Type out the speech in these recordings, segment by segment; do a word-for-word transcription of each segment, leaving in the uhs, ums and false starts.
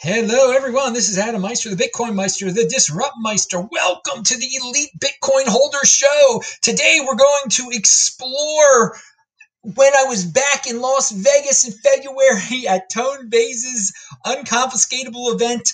Hello, everyone. This is Adam Meister, the Bitcoin Meister, the Disrupt Meister. Welcome to the Elite Bitcoin Holder Show. Today, we're going to explore when I was back in Las Vegas in February at Tone Base's Unconfiscatable event.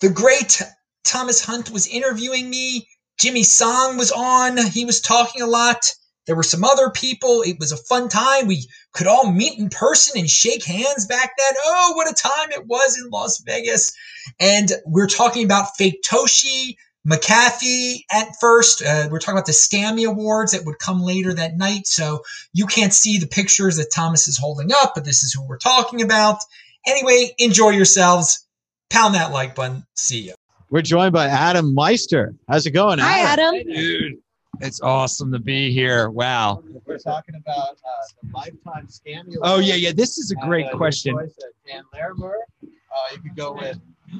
The great Thomas Hunt was interviewing me. Jimmy Song was on. He was talking a lot. There were some other people. It was a fun time. We could all meet in person and shake hands back then. Oh, what a time it was in Las Vegas. And we're talking about Fake Toshi, McAfee at first. Uh, we're talking about the Scammy Awards that would come later that night. So you can't see the pictures that Thomas is holding up, but this is who we're talking about. Anyway, enjoy yourselves. Pound that like button. See you. We're joined by Adam Meister. How's it going, Adam? Hi, Adam. Hey, dude. It's awesome to be here. Wow. We're talking about uh, the lifetime scam. Oh, yeah, yeah. This is a great and, uh, question. Dan Larimer. Uh, you could go with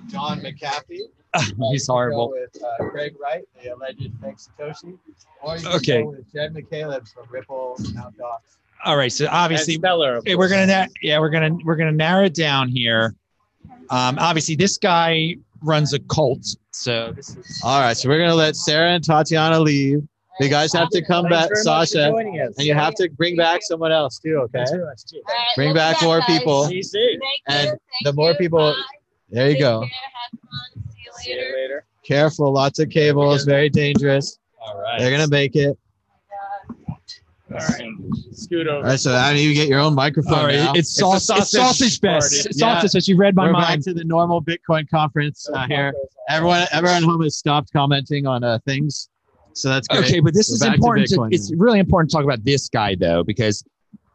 John McAfee. Uh, he's horrible. You could go with uh, Craig Wright, the alleged fake Satoshi. Or you could okay. go with Jed McCaleb from Ripple and Outdocs. All right. So obviously, Speller, we're going to yeah, we're going to we're going to narrow it down here. Um, obviously, this guy runs a cult. So this is all right. So we're going to let Sarah and Tatiana leave. You guys have to come back, Sasha, and you have to bring back someone else too, okay? Bring back more people. And the more people, there you go. See you later. Careful, lots of cables, very dangerous. All right. They're going to make it. All right. Scoot over. All right, so Adam, you get your own microphone right, now. It's, sauce, it's, sausage, it's sausage fest. Party. It's sausage fest. Yeah. You read my We're mind. We're back to the normal Bitcoin conference uh, here. Everyone, everyone home has stopped commenting on uh, things. So that's great. Okay, but this We're is important. To to, it's really important to talk about this guy though, because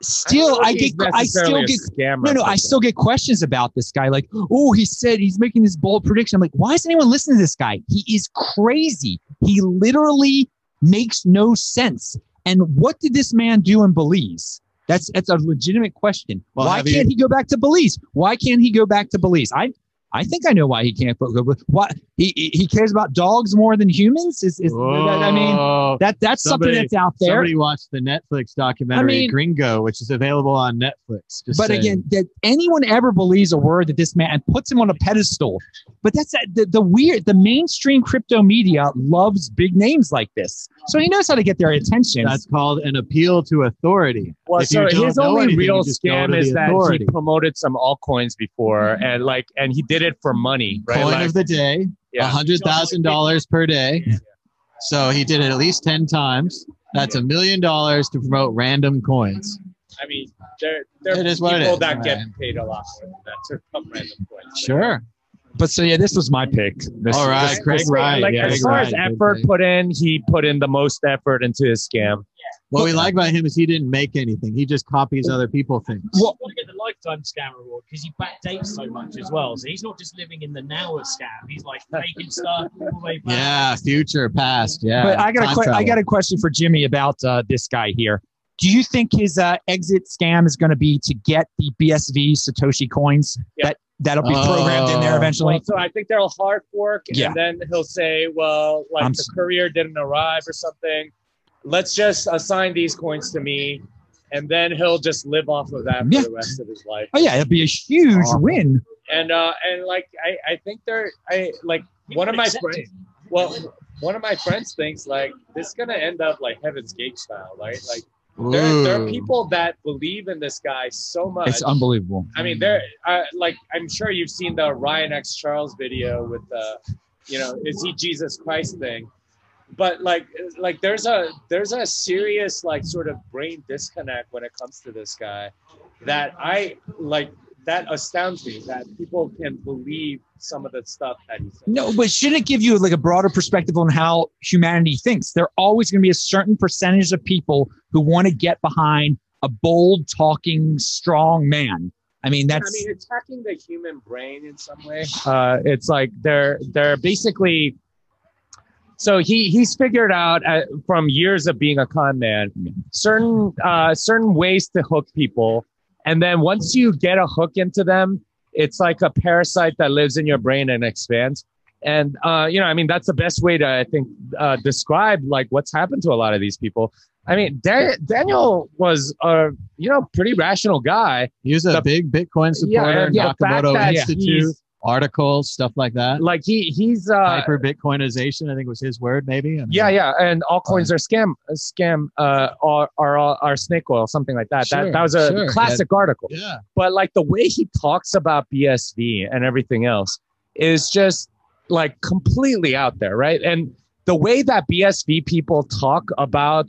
still I, I get I still get no no I still get questions about this guy. Like, oh, he said he's making this bold prediction. I'm like, why is anyone listening to this guy? He is crazy. He literally makes no sense. And what did this man do in Belize? That's that's a legitimate question. Well, why can't you... he go back to Belize? Why can't he go back to Belize? I. I think I know why he can't go. Why he he cares about dogs more than humans? Is is Whoa. I mean that that's somebody, something that's out there. Somebody watched the Netflix documentary I mean, Gringo, which is available on Netflix. Just but saying. Again, that anyone ever believes a word that this man and puts him on a pedestal? But that's the the weird. The mainstream crypto media loves big names like this, so he knows how to get their attention. That's called an appeal to authority. Well, if so his only anything, real scam is that authority. He promoted some altcoins before, mm-hmm. and like and he did. It for money, right? Coin like, of the day, yeah. one hundred thousand dollars per day. So he did it at least ten times. That's a million dollars to promote random coins. I mean, there are people that right. get paid a lot for that to promote random coins. Sure. But so, yeah, this was my pick. This, All right. This, Craig this, Wright. Like, yeah, as far Wright, as effort put in, he put in the most effort into his scam. What we like about him is he didn't make anything. He just copies other people things. Well, you want to get the lifetime scam reward because he backdates so much as well. So he's not just living in the now of scam. He's like making stuff all the way back. Yeah, future, past. Yeah. But I got a que- I got a question for Jimmy about uh, this guy here. Do you think his uh, exit scam is going to be to get the B S V Satoshi coins? Yeah. That that'll be programmed oh. in there eventually. Well, so I think they'll hard fork, and yeah. then he'll say, "Well, like I'm the sorry. courier didn't arrive or something." Let's just assign these coins to me, and then he'll just live off of that for yeah. the rest of his life. Oh yeah, it'd be a huge oh. win. And uh, and like I, I think they're I like you one of my friends. It. Well, one of my friends thinks like this is gonna end up like Heaven's Gate style, right? Like there, there are people that believe in this guy so much. It's unbelievable. I mean, there uh, like I'm sure you've seen the Ryan X Charles video with the, you know, is he Jesus Christ thing. But like, like there's a there's a serious like sort of brain disconnect when it comes to this guy, that I like that astounds me that people can believe some of the stuff that he says. No, but shouldn't it give you like a broader perspective on how humanity thinks? There are always going to be a certain percentage of people who want to get behind a bold talking strong man. I mean that's. I mean, it's hacking the human brain in some way. Uh, it's like they're they're basically. So he he's figured out uh, from years of being a con man, certain uh, certain ways to hook people. And then once you get a hook into them, it's like a parasite that lives in your brain and expands. And, uh, you know, I mean, that's the best way to, I think, uh, describe like what's happened to a lot of these people. I mean, Dan- Daniel was a, you know, pretty rational guy. He was a the, big Bitcoin supporter. Yeah, and the fact that Institute. articles, stuff like that. Like he he's uh, hyper Bitcoinization, I think was his word, maybe. I mean, yeah, yeah, and all coins uh, are scam, scam, uh, are are are snake oil, something like that. Sure, that that was a sure, classic that, article. Yeah, but like the way he talks about B S V and everything else is just like completely out there, right? And the way that B S V people talk about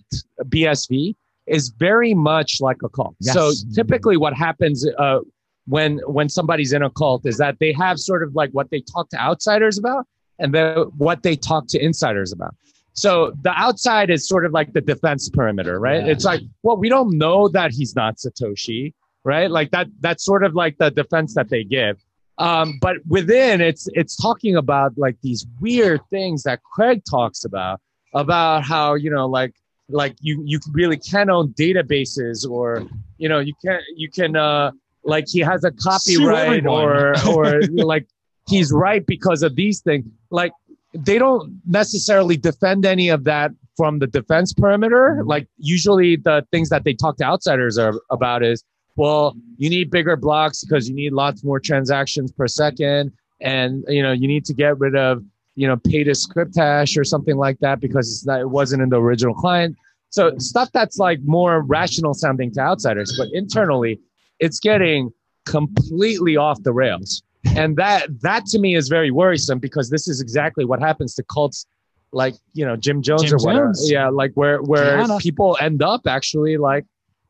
B S V is very much like a cult. Yes. So typically, what happens uh, when when somebody's in a cult is that they have sort of like what they talk to outsiders about and then what they talk to insiders about. So the outside is sort of like the defense perimeter, right? Yeah. It's like, well, we don't know that he's not Satoshi, right? Like that. That's sort of like the defense that they give. Um, but within, it's it's talking about like these weird things that Craig talks about, about how, you know, like like you you really can own databases, or, you know, you can you can uh, like he has a copyright, or or like he's right because of these things. Like they don't necessarily defend any of that from the defense perimeter. Like usually the things that they talk to outsiders are about is, well, you need bigger blocks because you need lots more transactions per second. And, you know, you need to get rid of, you know, pay to script hash or something like that because it's not, it wasn't in the original client. So stuff that's like more rational sounding to outsiders, but internally it's getting completely off the rails. And that, that to me is very worrisome because this is exactly what happens to cults like, you know, Jim Jones Jim or whatever. Jones. Yeah. Like where, where Tatiana. people end up actually like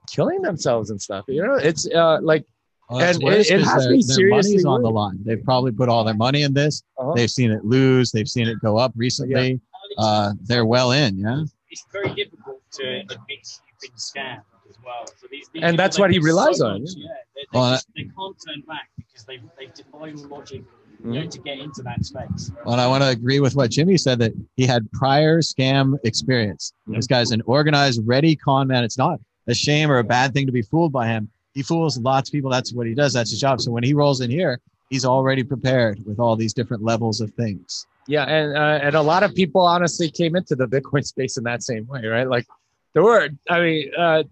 killing themselves and stuff, you know. It's uh like well, and it, it has me seriously on the line. They've probably put all their money in this. Uh-huh. They've seen it lose, they've seen it go up recently. Yeah. Uh they're well in. Yeah, it's very difficult to admit you've been scammed as well, so these, these and that's what he relies so on much, yeah, yeah. They, they, well, just, they can't turn back because they've, they've defined logic, you know, to get into that space. Well, I want to agree with what Jimmy said, that he had prior scam experience. Yeah. This guy's an organized, ready con man. It's not a shame or a bad thing to be fooled by him. He fools lots of people. That's what he does. That's his job. So when he rolls in here, he's already prepared with all these different levels of things. Yeah. And, uh, and a lot of people honestly came into the Bitcoin space in that same way, right? Like there were, I mean, uh,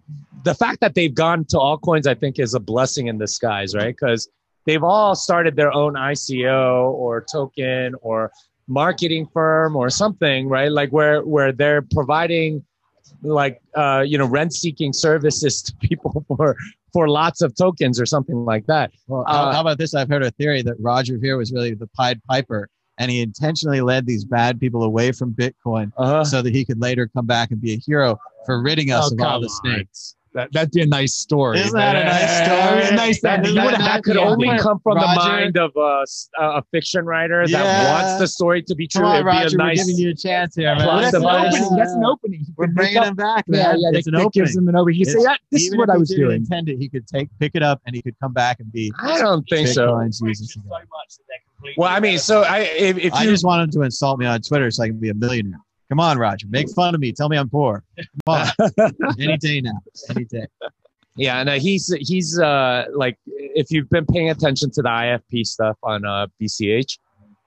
the fact that they've gone to altcoins, I think is a blessing in disguise, right? Because they've all started their own I C O or token or marketing firm or something, right? Like where, where they're providing like, uh, you know, rent-seeking services to people for for lots of tokens or something like that. Well, uh, how about this? I've heard a theory that Roger Ver was really the Pied Piper, and he intentionally led these bad people away from Bitcoin uh, so that he could later come back and be a hero for ridding us oh, of all the snakes. That, that'd be a nice story. Isn't that a nice story? Yeah. Nice that, that, that, that could only come from Roger, the mind of a, a fiction writer yeah. that wants the story to be true. Come on, Roger, be a nice, we're giving you a chance here. Well, that's, an opening. that's an opening. We're bringing him back, man. Yeah, yeah, it's an opening. Gives him an opening. He said, yeah, this is what I was doing. Intended, he could take, pick it up and he could come back and be. I don't think so. Well, I mean, so I if, if I you, just want him to insult me on Twitter so I can be a millionaire. Come on, Roger. Make fun of me. Tell me I'm poor. Come on. Any day now. Any day. Yeah, and no, he's he's uh, like, if you've been paying attention to the I F P stuff on uh, B C H,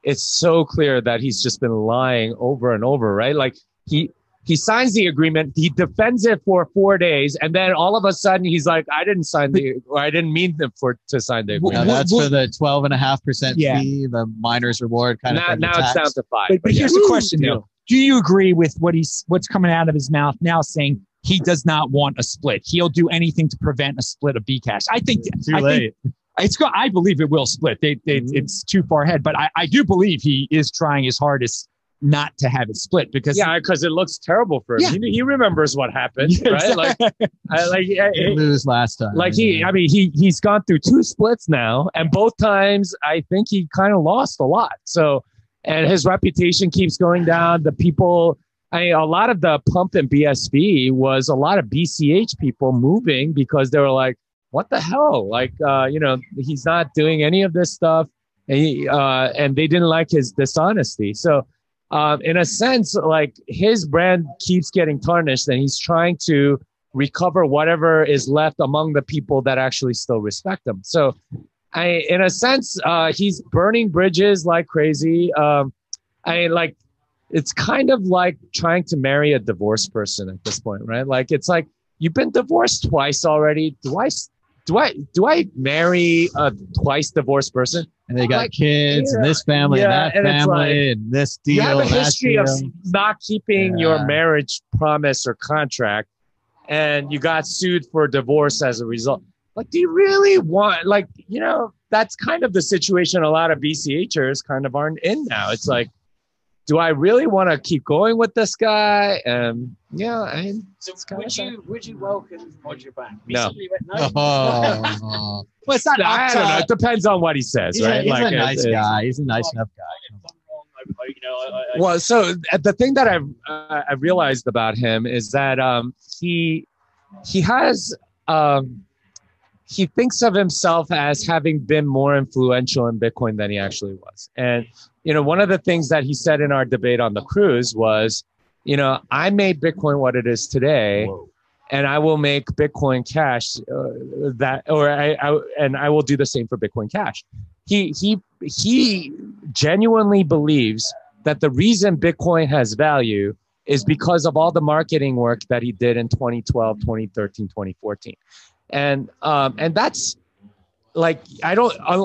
it's so clear that he's just been lying over and over, right? Like he he signs the agreement, he defends it for four days, and then all of a sudden he's like, I didn't sign the, or I didn't mean them for to sign the agreement. Now that's for the twelve and a half percent fee, the miner's reward kind now, of. Now it's down to five. But, but yeah. here's the question, though. Do you agree with what he's what's coming out of his mouth now, saying he does not want a split? He'll do anything to prevent a split of Bcash. I think it's too I late. Think it's I believe it will split. They, they, mm-hmm. It's too far ahead, but I, I do believe he is trying his hardest not to have it split because yeah, because it looks terrible for him. Yeah. He, he remembers what happened, yeah, right? Exactly. Like, I, like I, I, lose last time. Like he, I mean, he he's gone through two splits now, and both times I think he kind of lost a lot. So. And his reputation keeps going down. The people, I mean, a lot of the pump in B S V was a lot of B C H people moving because they were like, what the hell? Like, uh, you know, he's not doing any of this stuff. And, he, uh, and they didn't like his dishonesty. So um, in a sense, like his brand keeps getting tarnished and he's trying to recover whatever is left among the people that actually still respect him. So I, in a sense, uh, he's burning bridges like crazy. Um, I like, it's kind of like trying to marry a divorced person at this point, right? Like, it's like, you've been divorced twice already. Do I, do I do I marry a twice divorced person? And they I'm got like, kids yeah. and this family yeah, and that and family like, and this deal. You have a history of not keeping yeah. your marriage promise or contract, and you got sued for divorce as a result. Like, do you really want, like, you know, that's kind of the situation a lot of B C Hers kind of aren't in now. It's like, do I really want to keep going with this guy? Um, yeah, I mean, so would you that. would you welcome Roger back? No. no? Oh, oh. Well, it's not. I don't know. It depends on what he says, he's right? A, he's like, a nice it, guy. He's a nice enough guy. Well, so the thing that I've uh, I realized about him is that um, he he has um, he thinks of himself as having been more influential in Bitcoin than he actually was, and. You know, one of the things that he said in our debate on the cruise was, you know, I made Bitcoin what it is today, Whoa. and I will make Bitcoin Cash uh, that, or I, I, and I will do the same for Bitcoin Cash. He he he genuinely believes that the reason Bitcoin has value is because of all the marketing work that he did in twenty twelve, twenty thirteen, twenty fourteen, and um, and that's. Like, I don't, I,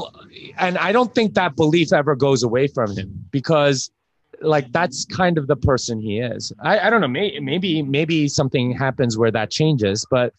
and I don't think that belief ever goes away from him because, like, that's kind of the person he is. I, I don't know, may, maybe maybe something happens where that changes, but,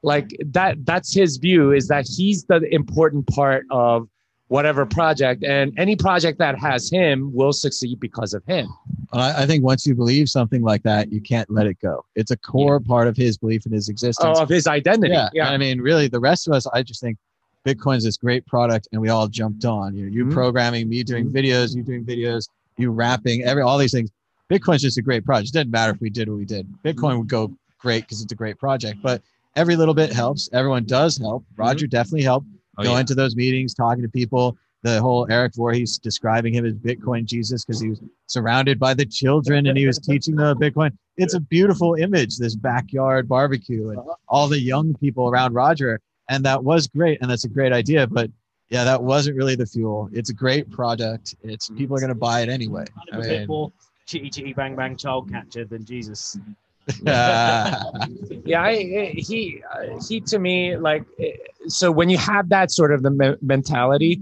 like, that that's his view, is that he's the important part of whatever project, and any project that has him will succeed because of him. I, I think once you believe something like that, you can't let it go. It's a core yeah. part of his belief in his existence. Oh, of his identity. Yeah. yeah. I mean, really, the rest of us, I just think, Bitcoin's this great product, and we all jumped on. You know, you mm-hmm. programming, me doing videos, you doing videos, you rapping, every all these things. Bitcoin's just a great project. It didn't matter if we did what we did. Bitcoin mm-hmm. would go great because it's a great project. But every little bit helps. Everyone does help. Roger mm-hmm. definitely helped. Oh, Going yeah. to those meetings, talking to people. The whole Eric Voorhees describing him as Bitcoin Jesus because he was surrounded by the children and he was teaching them Bitcoin. It's a beautiful image, this backyard barbecue and uh-huh. all the young people around Roger. And that was great. And that's a great idea. But yeah, that wasn't really the fuel. It's a great product. It's people are going to buy it anyway. I mean, a bit more chitty chitty bang bang child catcher than Jesus. yeah, I, he, he to me, like, so when you have that sort of the me- mentality,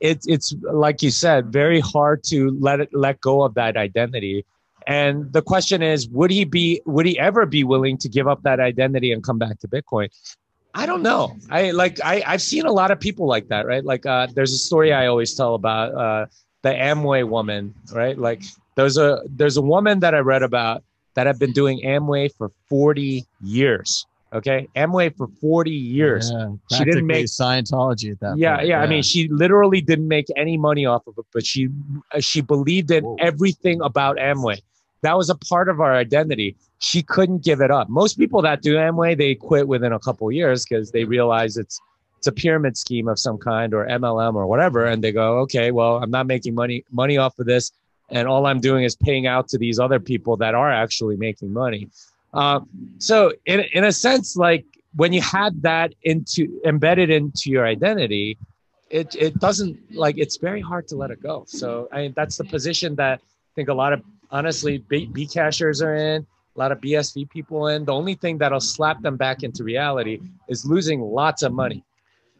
it, it's like you said, very hard to let it, let go of that identity. And the question is, would he be, would he ever be willing to give up that identity and come back to Bitcoin? I don't know. I like I, I've seen a lot of people like that, right? Like uh, there's a story I always tell about uh, the Amway woman, right? Like there's a there's a woman that I read about that had been doing Amway for forty years. Okay, Amway for forty years. Yeah, she didn't make Scientology at that. Yeah, point. yeah, yeah. I mean, she literally didn't make any money off of it, but she she believed in Whoa. everything about Amway. That was a part of our identity. She couldn't give it up. Most people that do Amway, they quit within a couple of years because they realize it's it's a pyramid scheme of some kind or M L M or whatever. And they go, okay, well, I'm not making money money off of this. And all I'm doing is paying out to these other people that are actually making money. Uh, so in in a sense, like when you had that into embedded into your identity, it it doesn't like it's very hard to let it go. So I mean, that's the position that I think a lot of honestly, B- Bcashers are in, a lot of B S V people in. The only thing that'll slap them back into reality is losing lots of money.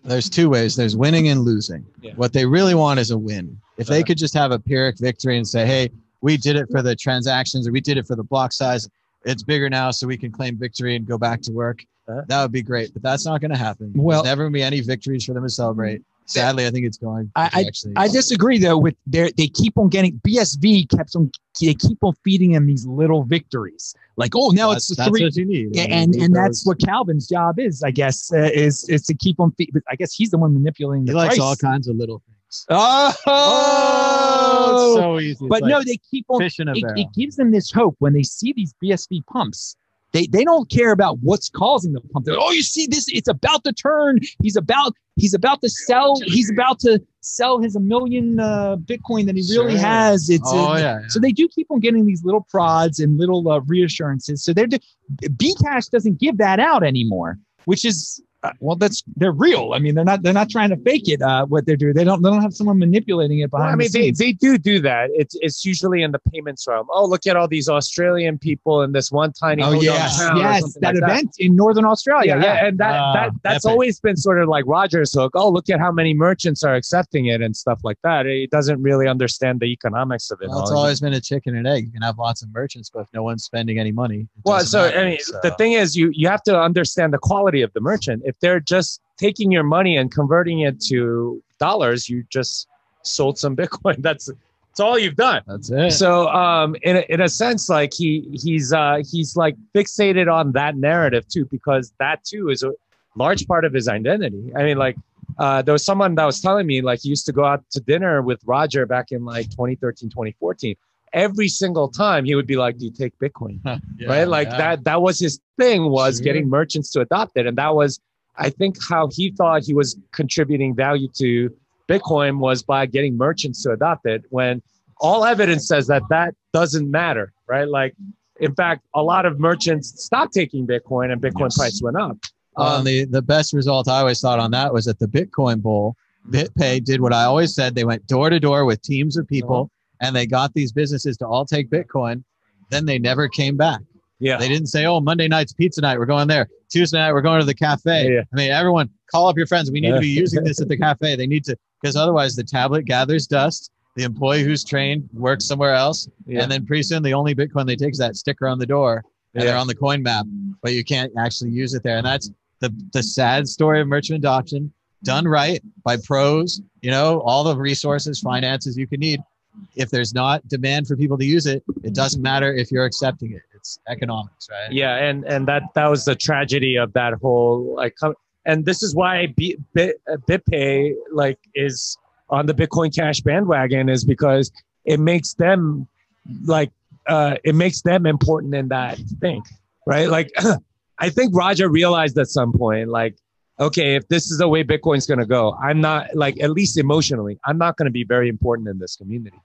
There's two ways. There's winning and losing. Yeah. What they really want is a win. If they uh-huh. could just have a Pyrrhic victory and say, hey, we did it for the transactions or we did it for the block size. It's bigger now so we can claim victory and go back to work. Uh-huh. That would be great, but that's not going to happen. Well, there's never going to be any victories for them to celebrate. Sadly, I think it's going. I I, I disagree though. With their, they keep on getting B S V kept on. They keep on feeding them these little victories. Like, oh, now that's, it's the that's three. What you need. Yeah, and and that's what Calvin's job is, I guess, uh, is is to keep on feeding. I guess he's the one manipulating. The he likes price. All kinds of little things. Oh, oh it's so easy. But like no, they keep on. It, it gives them this hope when they see these B S V pumps. They they don't care about what's causing the pump. They're like, oh, you see this? It's about to turn. He's about he's about to sell. He's about to sell his a million uh, Bitcoin that he really sure. has. It's oh, a, yeah, yeah. So they do keep on getting these little prods and little uh, reassurances. So they're Bcash doesn't give that out anymore, which is Uh, well, that's they're real. I mean, they're not they're not trying to fake it. Uh, what they're doing, they don't they don't have someone manipulating it behind. Well, I mean, the scenes. They, they do do that. It's it's usually in the payments realm. Oh, look at all these Australian people in this one tiny. Oh yes, town yes, that like event that. in Northern Australia. Yeah, yeah. yeah. and that, uh, that that's epic. Always been sort of like Roger's hook. Oh, look at how many merchants are accepting it and stuff like that. It doesn't really understand the economics of it. Well, it's always been a chicken and egg. You can have lots of merchants, but if no one's spending any money. Well, so matter, I mean, so. the thing is, you you have to understand the quality of the merchant. If they're just taking your money and converting it to dollars, you just sold some Bitcoin. That's that's all you've done. That's it. So, um, in a, in a sense, like he he's uh, he's like fixated on that narrative too, because that too is a large part of his identity. I mean, like uh, there was someone that was telling me like he used to go out to dinner with Roger back in like twenty thirteen, twenty fourteen. Every single time he would be like, do you take Bitcoin? yeah, right? Like yeah. that that was his thing, was sure. getting merchants to adopt it. And that was, I think, how he thought he was contributing value to Bitcoin was by getting merchants to adopt it, when all evidence says that that doesn't matter, right? Like, in fact, a lot of merchants stopped taking Bitcoin and Bitcoin yes. price went up. Well, um, the, the best result I always thought on that was at the Bitcoin Bowl, BitPay did what I always said. They went door to door with teams of people. Uh-huh. And they got these businesses to all take Bitcoin. Then they never came back. Yeah. They didn't say, oh, Monday night's pizza night, we're going there. Tuesday night, we're going to the cafe. Yeah, yeah. I mean, everyone, call up your friends. We need yeah. to be using this at the cafe. They need to, because otherwise the tablet gathers dust. The employee who's trained works somewhere else. Yeah. And then pretty soon the only Bitcoin they take is that sticker on the door. And yeah. they're on the coin map, but you can't actually use it there. And that's the, the sad story of merchant adoption, done right by pros, you know, all the resources, finances you can need. If there's not demand for people to use it, it doesn't matter if you're accepting it. It's economics, right? Yeah, and and that that was the tragedy of that whole like. And this is why B, B, BitPay like is on the Bitcoin Cash bandwagon, is because it makes them like uh, it makes them important in that thing, right? Like, I think Roger realized at some point, like, okay, if this is the way Bitcoin's going to go, I'm not, like, at least emotionally, I'm not going to be very important in this community.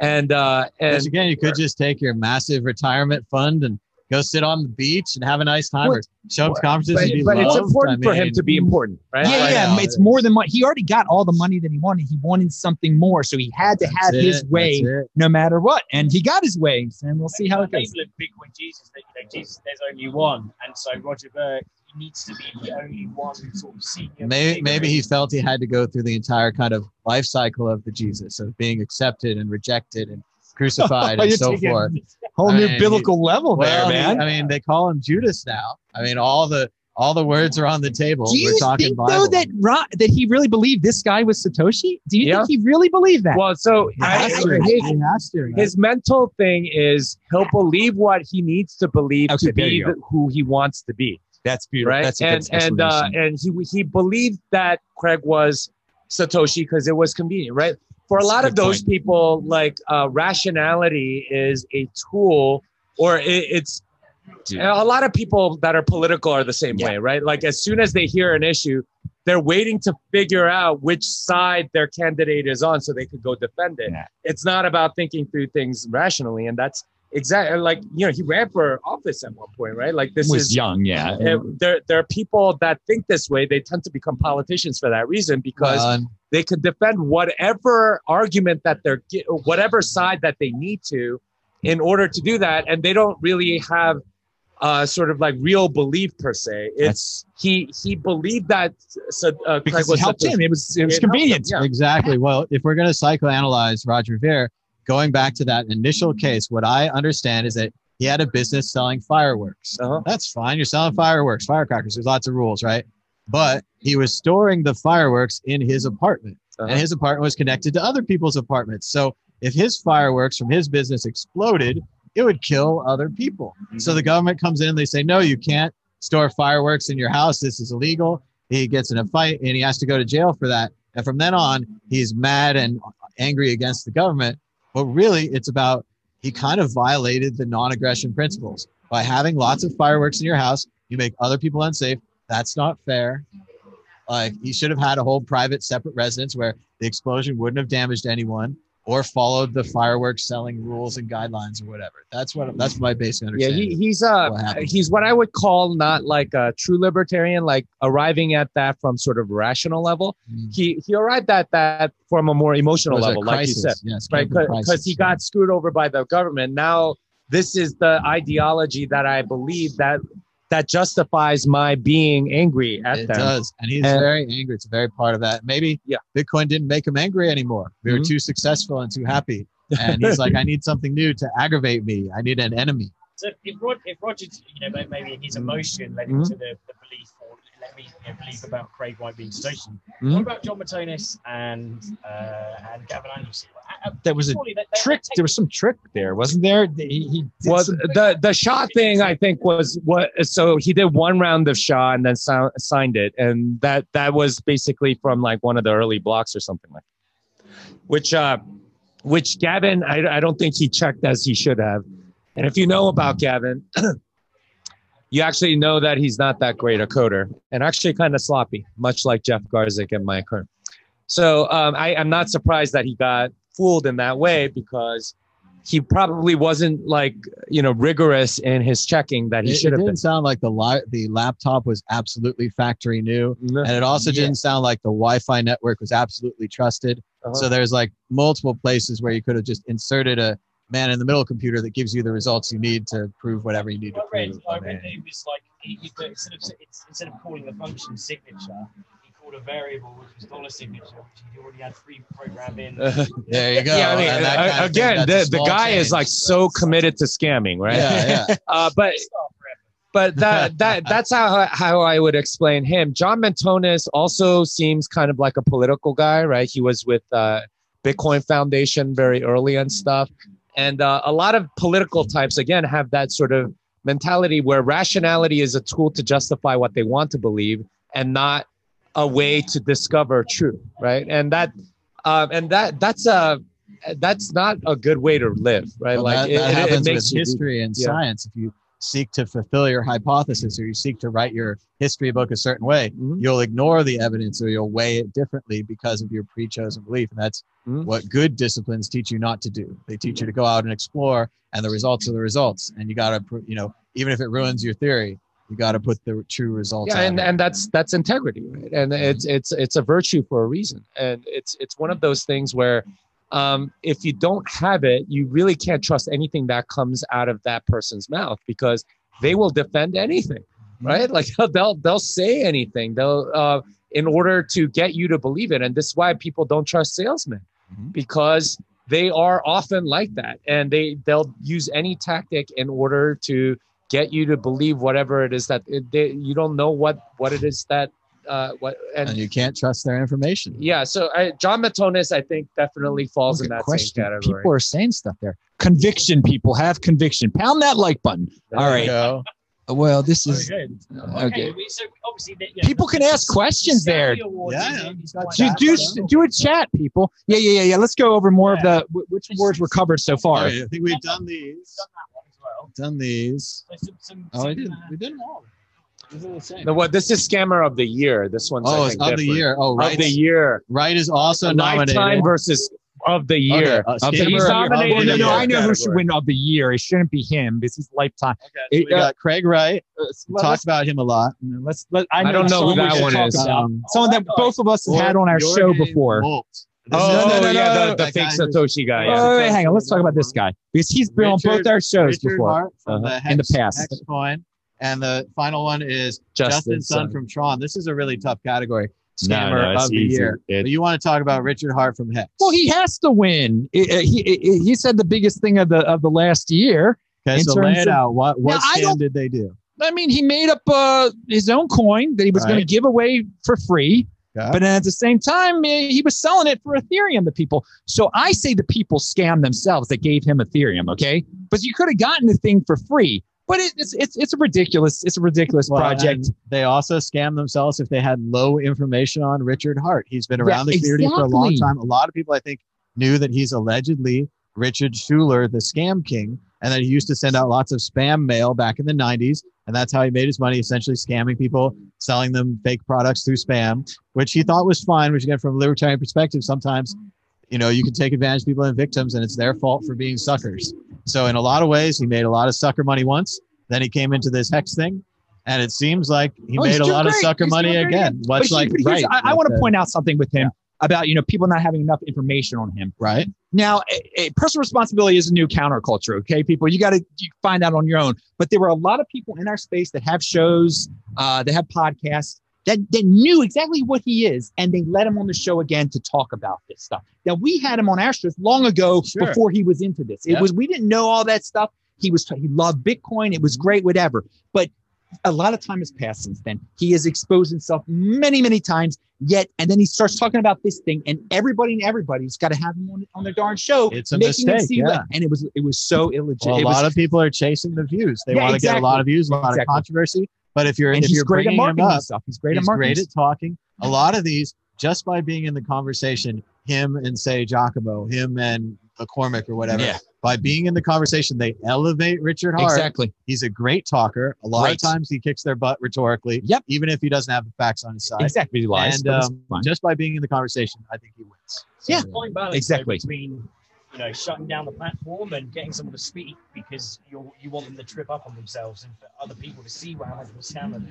And, uh, and because again, you could just take your massive retirement fund and go sit on the beach and have a nice time, what, or show up to conferences. But, and be but loved. It's important I mean, for him to be important, right? Yeah, right yeah. Now. It's more than money. He already got all the money that he wanted. He wanted something more. So he had to that's have it, his way no matter what. And he got his way. And we'll see how it goes. People at Bitcoin Jesus, they, you know, Jesus, there's only one. And so Roger Ver needs to be the only one sort of senior. Maybe, maybe he felt he had to go through the entire kind of life cycle of the Jesus, of being accepted and rejected and crucified and so forth. Whole I new mean, biblical he, level well, there, man. He, I mean, they call him Judas now. I mean, all the all the words are on the table. Do you We're talking think, Bible. Though, that, Ra- that he really believed this guy was Satoshi? Do you yeah. think he really believed that? Well, so I, I, his, his mental thing is he'll believe what he needs to believe okay, to be the, who he wants to be. That's beautiful. Right? That's a and good and uh, and he he believed that Craig was Satoshi because it was convenient, right? For a lot That's of those point. people, like uh, rationality is a tool, or it, it's a lot of people that are political are the same yeah. way, right? Like as soon as they hear an issue, they're waiting to figure out which side their candidate is on so they could go defend it. Yeah. It's not about thinking through things rationally, and that's. Exactly, like, you know, he ran for office at one point, right? Like this was is, young, yeah. It, there, there are people that think this way. They tend to become politicians for that reason, because uh, they can defend whatever argument that they're, whatever side that they need to, in order to do that, and they don't really have uh, sort of like real belief per se. It's he he believed that so, uh, because it helped him. It was it was it convenient. Him, yeah. Exactly. Well, if we're going to psychoanalyze Roger Ver. Going back to that initial case, what I understand is that he had a business selling fireworks. Uh-huh. That's fine. You're selling fireworks, firecrackers. There's lots of rules, right? But he was storing the fireworks in his apartment. Uh-huh. And his apartment was connected to other people's apartments. So if his fireworks from his business exploded, it would kill other people. Mm-hmm. So the government comes in. They say, no, you can't store fireworks in your house. This is illegal. He gets in a fight, and he has to go to jail for that. And from then on, he's mad and angry against the government. But really, it's about he kind of violated the non-aggression principles. By having lots of fireworks in your house, you make other people unsafe. That's not fair. Like, he should have had a whole private separate residence where the explosion wouldn't have damaged anyone. or followed the fireworks selling rules and guidelines or whatever. That's what that's my basic understanding. Yeah, he, he's uh what he's what I would call not like a true libertarian, like arriving at that from sort of rational level. Mm-hmm. He he arrived at that from a more emotional level, like you said, yes, right? Because he yeah. got screwed over by the government. Now this is the ideology that I believe that that justifies my being angry at it them. It does. And he's and, very angry. It's a very part of that. Maybe yeah. Bitcoin didn't make him angry anymore. We mm-hmm. were too successful and too happy. And he's like, I need something new to aggravate me. I need an enemy. So if, Rod, if Roger, you know, maybe his emotion led him mm-hmm. to the, the belief or let me you know, believe about Craig Wright being Satoshi. Mm-hmm. What about John Matonis and uh, and Gavin Anderson? There was a they, they trick. There was some trick there, wasn't there? He, he was the the Shah thing. I think was what. So he did one round of Shah and then so, signed it, and that that was basically from like one of the early blocks or something like that. Which uh, which Gavin, I, I don't think he checked as he should have. And if you know about Gavin, you actually know that he's not that great a coder and actually kind of sloppy, much like Jeff Garzik and Mike Hearn. So um, I, I'm not surprised that he got fooled in that way because he probably wasn't like, you know, rigorous in his checking that he should have been. It didn't sound like the li- the laptop was absolutely factory new. No. And it also yeah. didn't sound like the Wi-Fi network was absolutely trusted. Uh-huh. So there's like multiple places where you could have just inserted a man in the middle computer that gives you the results you need to prove whatever you need I to read, prove. I read it was like, he, he, instead, of, instead of calling the function signature, he called a variable, which was dollar signature, which he already had pre-programmed in. Uh, there you go. Yeah, I mean, uh, again, the, the guy change, is like so committed to scamming, right? Yeah, yeah. uh, but but that, that that's how, how I would explain him. John Matonis also seems kind of like a political guy, right? He was with uh, Bitcoin Foundation very early and stuff. And uh, a lot of political types, again, have that sort of mentality where rationality is a tool to justify what they want to believe and not a way to discover truth, right? And that, um, and that, that's a, that's not a good way to live, right? Well, like that, that it, happens it makes with history you, and yeah. science. If you seek to fulfill your hypothesis or you seek to write your history book a certain way, mm-hmm. you'll ignore the evidence or you'll weigh it differently because of your pre-chosen belief. And that's mm-hmm. what good disciplines teach you not to do. They teach you to go out and explore, and the results are the results. And you got to, you know, even if it ruins your theory, you got to put the true results. Yeah, and, and that's that's integrity, right? And mm-hmm. it's it's it's a virtue for a reason. And it's it's one of those things where Um, if you don't have it, you really can't trust anything that comes out of that person's mouth because they will defend anything, right? Like they'll they'll say anything. They'll uh, in order to get you to believe it, and this is why people don't trust salesmen mm-hmm. because they are often like that, and they they'll use any tactic in order to get you to believe whatever it is that it, they, you don't know what what it is that. Uh, what, and, and you can't trust their information. Yeah, so I, John Matonis, I think, definitely falls in that question. Same category. People are saying stuff there. Conviction, people have conviction. Pound that like button. There All right. Go. Well, this is okay. okay. So obviously, yeah, people can ask questions there. Yeah, yeah. Do, do, do a chat, people. Yeah, yeah, yeah, yeah. Let's go over more yeah. of the which awards were covered so far. Yeah, I think we've done these. Done that one as well. Done these. So some, some, oh, some, I did. Uh, we did them all. The, what, this is Scammer of the Year. This one's oh, it's of different. the year. Oh, right. Of the year. Right is also a nominated. Lifetime versus of the year. Okay. Uh, of the, he's nominated. Of the no, I know category. Who should win of the year. It shouldn't be him. This is Lifetime. Okay, so we it, got uh, Craig Wright. Uh, we talked about him a lot. Let's. Let, I, know I don't know who that one is. Um, someone that both of us have had on our show before. Bolt. This oh, no, no, no, yeah, no. The, the fake Satoshi guy. Yeah. Oh, wait, hang on. Let's talk about this guy because he's been on both our shows before in the past. And the final one is Justin, Justin Sun from Tron. This is a really tough category. Scammer no, no, of the easy. year. It, but you want to talk about Richard Hart from Hex? Well, he has to win. It, it, he it, he said the biggest thing of the of the last year. Okay, so lay it out. What what scam did they do? I mean, he made up uh, his own coin that he was right. going to give away for free. Yeah. But at the same time, he was selling it for Ethereum to people. So I say the people scammed themselves that gave him Ethereum. Okay, but you could have gotten the thing for free. But it, it's it's it's a ridiculous it's a ridiculous well, project. They also scam themselves if they had low information on Richard Hart. He's been around yeah, the community exactly. for a long time. A lot of people, I think, knew that he's allegedly Richard Schuler, the scam king, and that he used to send out lots of spam mail back in the nineties, and that's how he made his money, essentially scamming people, selling them fake products through spam, which he thought was fine. Which again, from a libertarian perspective, sometimes you know, you can take advantage of people and victims, and it's their fault for being suckers. So in a lot of ways, he made a lot of sucker money once. Then he came into this hex thing, and it seems like he oh, made a lot great. of sucker he's money again. Much like right. I, I want to point out something with him yeah. about, you know, people not having enough information on him. Right. Now, a, a personal responsibility is a new counterculture. Okay, people, you got to find out on your own. But there were a lot of people in our space that have shows, uh, that have podcasts, that, that knew exactly what he is, and they let him on the show again to talk about this stuff. Now, we had him on our shows long ago sure. before he was into this. It yep. was we didn't know all that stuff. He was he loved Bitcoin. It was great, whatever. But a lot of time has passed since then. He has exposed himself many, many times yet. And then he starts talking about this thing, and everybody and everybody's got to have him on, on their darn show. It's a mistake. Yeah. What, and it was it was so illegitimate. Well, a lot was, of people are chasing the views. They yeah, want to exactly. get a lot of views, a lot exactly. of controversy. But if you're, and if he's you're great bringing at marketing him up, stuff. he's great he's at marketing. He's great at talking. A lot of these, just by being in the conversation, him and say Giacomo, him and McCormick or whatever, yeah. by being in the conversation, they elevate Richard Hart. Exactly. He's a great talker. A lot right. of times he kicks their butt rhetorically, yep. even if he doesn't have the facts on his side. Exactly. He lies, and um, just by being in the conversation, I think he wins. So, yeah, yeah. exactly. Between, you know, shutting down the platform and getting someone to speak because you you want them to trip up on themselves and for other people to see what happens to them.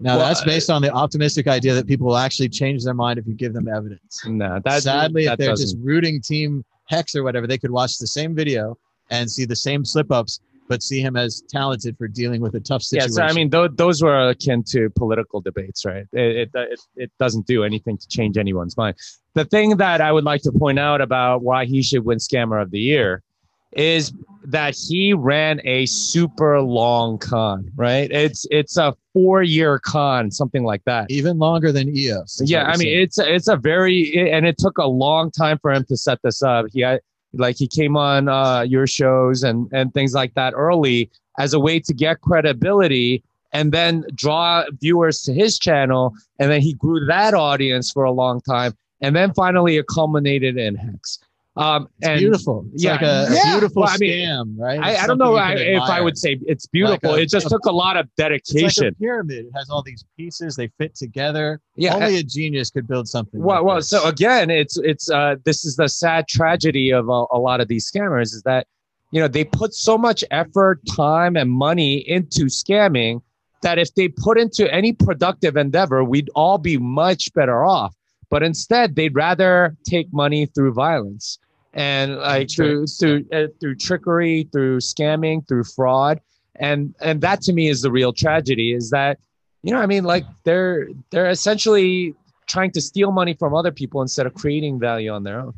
Now, well, that's based on the optimistic idea that people will actually change their mind if you give them evidence. No, that's sadly, that if they're doesn't. just rooting team hex or whatever, they could watch the same video and see the same slip ups, but see him as talented for dealing with a tough situation. Yeah, so I mean, th- those were akin to political debates, right? It, it, it, it doesn't do anything to change anyone's mind. The thing that I would like to point out about why he should win Scammer of the Year is that he ran a super long con, right? It's it's a four-year con, something like that. Even longer than E O S. Yeah, I mean, it's, it's a very, and it took a long time for him to set this up. He had, Like he came on uh, your shows and, and things like that early as a way to get credibility and then draw viewers to his channel. And then he grew that audience for a long time. And then finally it culminated in Hex. Um, it's and beautiful. It's yeah, like a, yeah. a beautiful well, I mean, scam, right? I, I don't know I, if I would say it's beautiful. Like a, it just a, took a lot of dedication. It's like a pyramid. It has all these pieces. They fit together. Yeah, Only I, a genius could build something. Well, like well this. so again, it's it's uh, this is the sad tragedy of a, a lot of these scammers is that, you know, they put so much effort, time, and money into scamming that if they put into any productive endeavor, we'd all be much better off. But instead, they'd rather take money through violence. And like through through uh, through trickery, through scamming, through fraud, and and that to me is the real tragedy. Is that, you know, I mean, like they're they're essentially trying to steal money from other people instead of creating value on their own.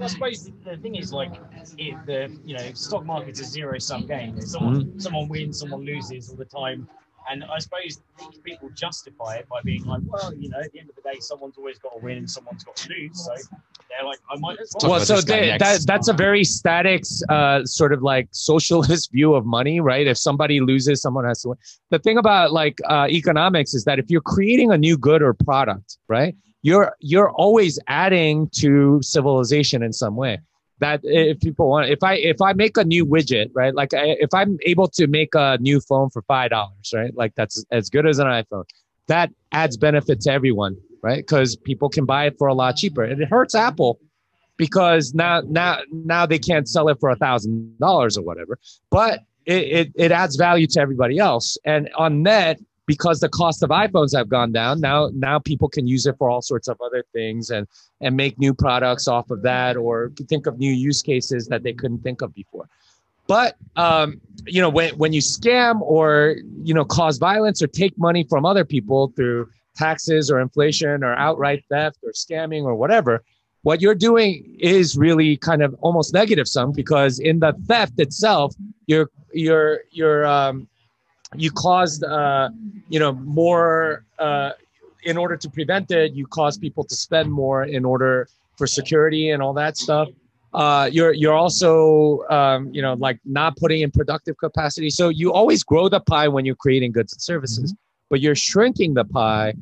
I suppose the thing is, like, it, the you know stock market's a zero sum game. Someone mm-hmm. someone wins, someone loses all the time. And I suppose these people justify it by being like, well, you know, at the end of the day, someone's always got to win and someone's got to lose. So they're like, I might as well. Well, so they, that, that's a very static uh, sort of like socialist view of money, right? If somebody loses, someone has to win. The thing about like uh, economics is that if you're creating a new good or product, right, you're you're always adding to civilization in some way. That if people want, if I if I make a new widget, right? Like I, if I'm able to make a new phone for five dollars, right? Like that's as good as an iPhone. That adds benefit to everyone, right? Because people can buy it for a lot cheaper. And it hurts Apple because now now now they can't sell it for a thousand dollars or whatever. But it, it it adds value to everybody else. And on net, because the cost of iPhones have gone down, now now people can use it for all sorts of other things and, and make new products off of that or think of new use cases that they couldn't think of before. But, um, you know, when, when you scam or, you know, cause violence or take money from other people through taxes or inflation or outright theft or scamming or whatever, what you're doing is really kind of almost negative sum because in the theft itself, you're, you're, you're, um, You caused, uh, you know, more uh, in order to prevent it. You caused people to spend more in order for security and all that stuff. Uh, you're you're also, um, you know, like not putting in productive capacity. So you always grow the pie when you're creating goods and services, mm-hmm. but you're shrinking the pie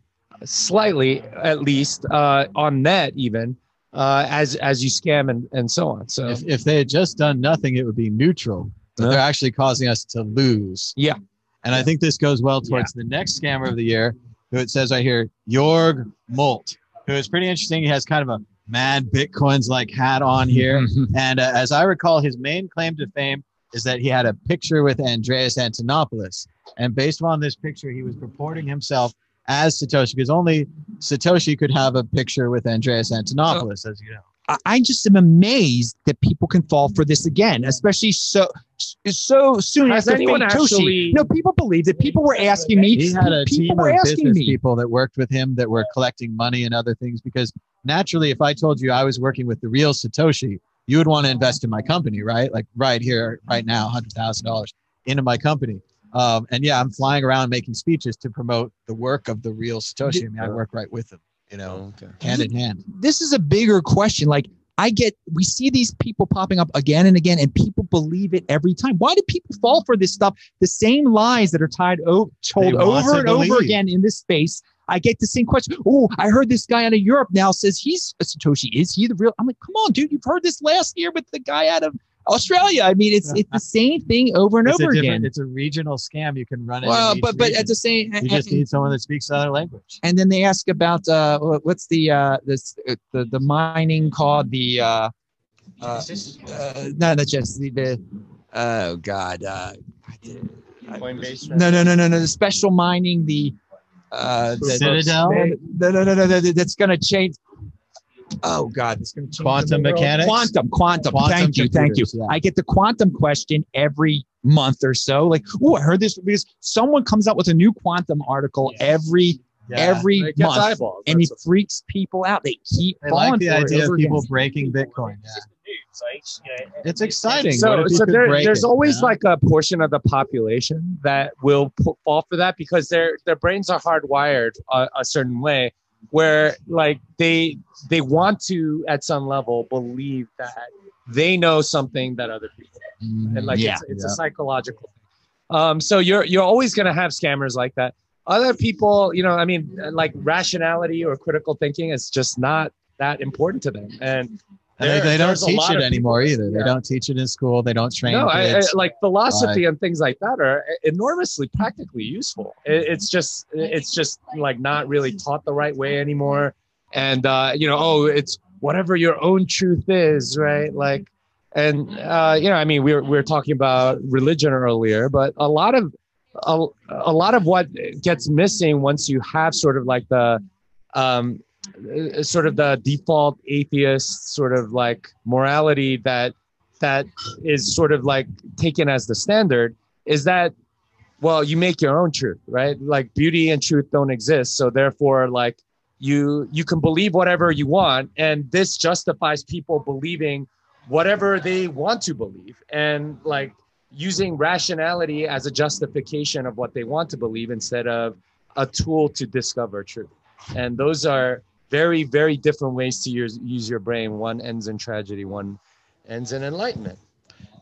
slightly, at least uh, on net even. Uh, as as you scam and, and so on. So if, if they had just done nothing, it would be neutral. But uh-huh. they're actually causing us to lose. Yeah. And I think this goes well towards yeah. the next scammer of the year, who it says right here, Jorg Molt, who is pretty interesting. He has kind of a mad Bitcoins like hat on here. And uh, as I recall, his main claim to fame is that he had a picture with Andreas Antonopoulos. And based on this picture, he was purporting himself as Satoshi, because only Satoshi could have a picture with Andreas Antonopoulos, oh. as you know. I just am amazed that people can fall for this again, especially so so soon after Fake Toshi. No, people believe that people were asking me. He had a team of business people that worked with him that were collecting money and other things, because naturally, if I told you I was working with the real Satoshi, you would want to invest in my company, right? Like right here, right now, one hundred thousand dollars into my company. Um, and yeah, I'm flying around making speeches to promote the work of the real Satoshi. I mean, I work right with him. You know, okay. hand in hand. This is a bigger question. Like I get, we see these people popping up again and again, and people believe it every time. Why do people fall for this stuff? The same lies that are tied o- told over and believe. over again in this space. I get the same question. Oh, I heard this guy out of Europe now says he's a Satoshi. Is he the real? I'm like, come on, dude. You've heard this last year with the guy out of Australia. I mean, it's it's the same thing over and it's over again. It's a regional scam. You can run it. Well, but but region. At the same, you just and, need someone that speaks another language. And then they ask about uh, what's the uh, this uh, the the mining called the uh, uh, uh no not just the, the oh god uh, Coinbase. No no no no no the special mining the uh the, Citadel the, no no no no, no that's gonna change. Oh God! It's going to quantum mechanics. Quantum, quantum, quantum. Thank you, thank you. Yeah. I get the quantum question every month or so. Like, oh, I heard this because someone comes out with a new quantum article yes. every yeah. every it month, eyeballs. and That's it freaks people out. They keep they falling like the for idea it. of people breaking Bitcoin. Yeah. It's exciting. So, so there, there's it, always you know? like a portion of the population that will p- fall for that because their their brains are hardwired a, a certain way. Where like they they want to at some level believe that they know something that other people mm, and like yeah, it's, it's yeah. a psychological thing. Um, so you're you're always going to have scammers like that. Other people, you know, I mean, like rationality or critical thinking is just not that important to them, and, and they, they don't teach it anymore people, either. Yeah. They don't teach it in school. They don't train. No, I, I, like philosophy like, and things like that are enormously practically useful. It, it's just it's just like not really taught the right way anymore. And uh, you know, oh, it's whatever your own truth is, right? Like, and uh, you know, I mean, we were we were talking about religion earlier, but a lot of a, a lot of what gets missing once you have sort of like the um, sort of the default atheist sort of like morality that that is sort of like taken as the standard is that, well, you make your own truth, right? Like beauty and truth don't exist. So therefore, like you you can believe whatever you want. And this justifies people believing whatever they want to believe and like using rationality as a justification of what they want to believe instead of a tool to discover truth. And those are very, very different ways to use, use your brain. One ends in tragedy, one ends in enlightenment.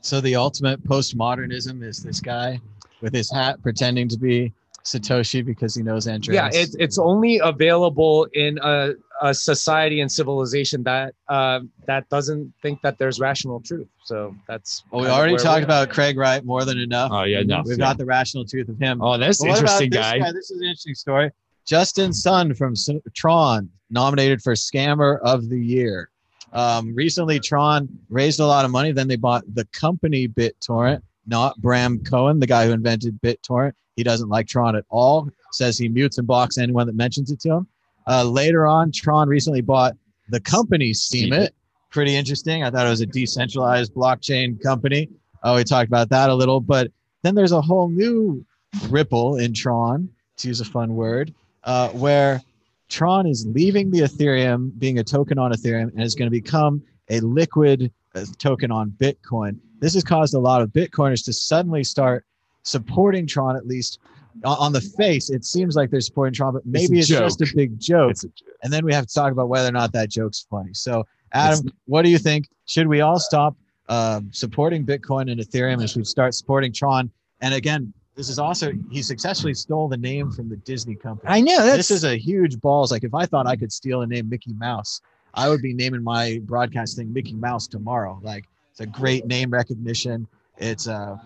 So the ultimate postmodernism is this guy with his hat pretending to be Satoshi because he knows Andreas. Yeah, it, it's only available in a, a society and civilization that uh, that doesn't think that there's rational truth. So that's. Well, we already talked about Craig Wright more than enough. Oh yeah, enough. We've yeah. got the rational truth of him. Oh, that's well, interesting this guy. guy. This is an interesting story. Justin Sun from Tron, nominated for Scammer of the Year. Um, recently, Tron raised a lot of money. Then they bought the company BitTorrent, not Bram Cohen, the guy who invented BitTorrent. He doesn't like Tron at all. Says he mutes and blocks anyone that mentions it to him. Uh, later on, Tron recently bought the company Steemit. Pretty interesting. I thought it was a decentralized blockchain company. Oh, we talked about that a little. But then there's a whole new Ripple in Tron, to use a fun word. Uh, where Tron is leaving the Ethereum, being a token on Ethereum, and is going to become a liquid uh, token on Bitcoin. This has caused a lot of Bitcoiners to suddenly start supporting Tron, at least o- on the face. It seems like they're supporting Tron, but maybe it's, it's just a big joke. It's a joke. And then we have to talk about whether or not that joke's funny. So, Adam, it's, what do you think? Should we all stop uh, supporting Bitcoin and Ethereum as we start supporting Tron? And again, this is also, he successfully stole the name from the Disney company. I know. That's... This is a huge balls. Like if I thought I could steal a name Mickey Mouse, I would be naming my broadcast thing Mickey Mouse tomorrow. Like it's a great name recognition. It's uh,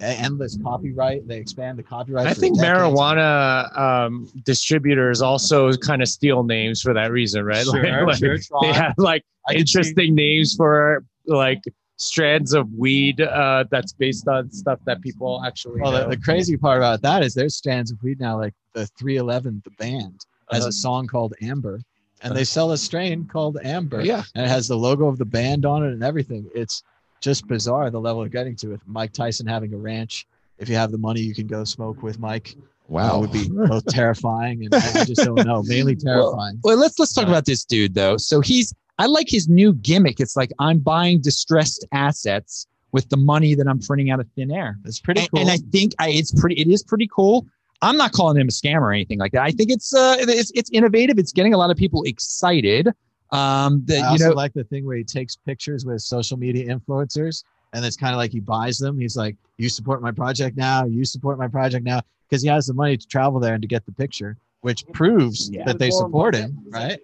endless copyright. They expand the copyright. I think marijuana um, distributors also kind of steal names for that reason, right? Sure, like, sure. Like, they have like I interesting names for like strands of weed uh, that's based on stuff that people actually. Well, know. The, the crazy part about that is there's strands of weed now, like the three eleven, the band, has uh, a song called Amber, and they sell a strain called Amber. Yeah, and it has the logo of the band on it and everything. It's just bizarre the level of getting to it. Mike Tyson having a ranch. If you have the money, you can go smoke with Mike. Wow, that would be both terrifying and I just don't know. Mainly terrifying. Well, well let's let's talk uh, about this dude though. So he's. I like his new gimmick. It's like, I'm buying distressed assets with the money that I'm printing out of thin air. That's pretty cool. And, and I think I, it's pretty, it is pretty cool. I'm not calling him a scammer or anything like that. I think it's, uh, it's, it's innovative. It's getting a lot of people excited. Um, that, I also you know, like the thing where he takes pictures with social media influencers and it's kind of like he buys them. He's like, you support my project now, you support my project now. Cause he has the money to travel there and to get the picture, which proves yeah. that they support him, right?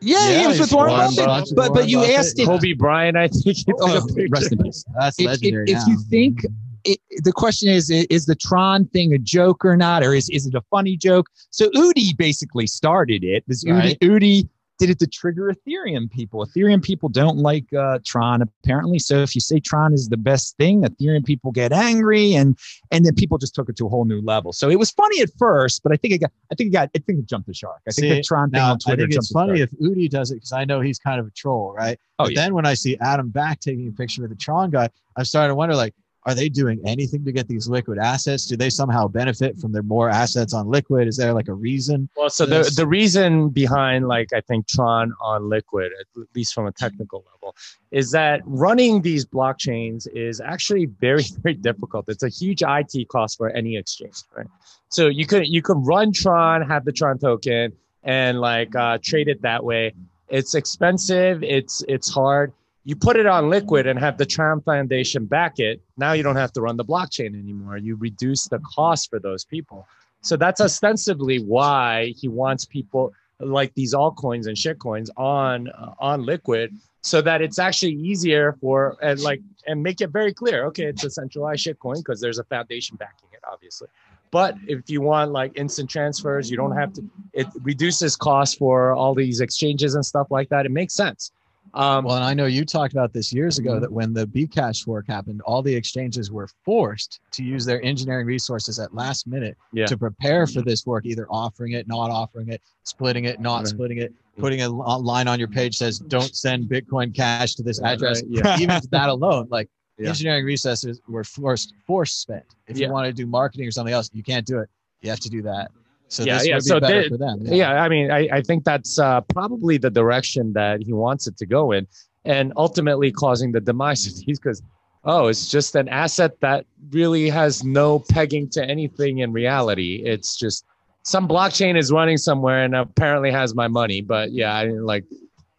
Yeah, yeah, he was with Warren Buffett. Buffett. But but you Buffett. asked it. Kobe Bryant, I think. It's oh, like rest in peace. That's if, legendary. If, if you think, it, the question is, is the Tron thing a joke or not? Or is, is it a funny joke? So Udi basically started it. This right. Udi, Udi did it to trigger Ethereum people. Ethereum people don't like uh, Tron, apparently. So if you say Tron is the best thing, Ethereum people get angry. And and then people just took it to a whole new level. So it was funny at first, but I think it got, I think it got, I think it jumped the shark. I see, think the Tron thing on Twitter jumped the shark. I think it's funny if Udi does it because I know he's kind of a troll, right? Oh, but yeah. Then when I see Adam back taking a picture with the Tron guy, I'm starting to wonder, like, are they doing anything to get these liquid assets? Do they somehow benefit from their more assets on liquid? Is there like a reason? Well, so the, the reason behind, like, I think Tron on liquid, at least from a technical level, is that running these blockchains is actually very, very difficult. It's a huge I T cost for any exchange, right? So you could, you could run Tron, have the Tron token and like uh, trade it that way. It's expensive. It's, it's hard. You put it on liquid and have the Tron Foundation back it. Now you don't have to run the blockchain anymore. You reduce the cost for those people. So that's ostensibly why he wants people like these altcoins and shitcoins on uh, on liquid, so that it's actually easier for and like and make it very clear. Okay, it's a centralized shitcoin because there's a foundation backing it, obviously. But if you want like instant transfers, you don't have to. It reduces cost for all these exchanges and stuff like that. It makes sense. Um, well, and I know you talked about this years ago that when the Bcash fork happened, all the exchanges were forced to use their engineering resources at last minute yeah. to prepare for this fork, either offering it, not offering it, splitting it, not right. splitting it, putting a line on your page says, don't send Bitcoin Cash to this address. Right. Yeah. Even that alone, like yeah. engineering resources were forced, force spent. If yeah. you want to do marketing or something else, you can't do it. You have to do that. So yeah, this yeah. Would be so better they, for them. Yeah. yeah, I mean, I, I think that's uh, probably the direction that he wants it to go in, and ultimately causing the demise of these because, oh, it's just an asset that really has no pegging to anything in reality. It's just some blockchain is running somewhere and apparently has my money. But yeah, I mean, like,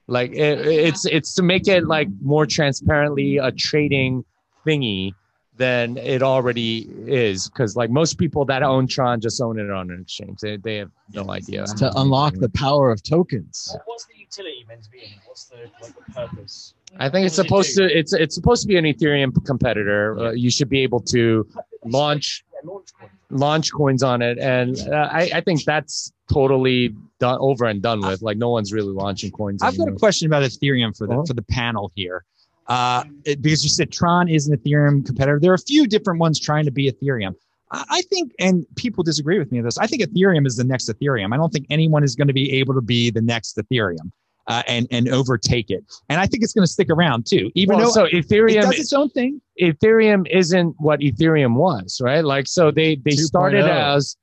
like it, it's it's to make it like more transparently a trading thingy than it already is, because like most people that own Tron just own it on an exchange. They, they have no idea. To unlock the power of tokens. Well, what's the utility meant to be in? What's the, like, the purpose? I think what it's supposed to it's it's supposed to be an Ethereum competitor. Yeah. Uh, you should be able to launch yeah, launch, coins. launch coins on it, and uh, I, I think that's totally done over and done with. Like no one's really launching coins. I've anymore. got a question about Ethereum for the oh. for the panel here. Uh, it, because you said Tron is an Ethereum competitor. There are a few different ones trying to be Ethereum. I, I think, and people disagree with me on this, I think Ethereum is the next Ethereum. I don't think anyone is going to be able to be the next Ethereum uh, and, and overtake it. And I think it's going to stick around too, even well, though so Ethereum, it does its own thing. Ethereum isn't what Ethereum was, right? Like, so they, they started as,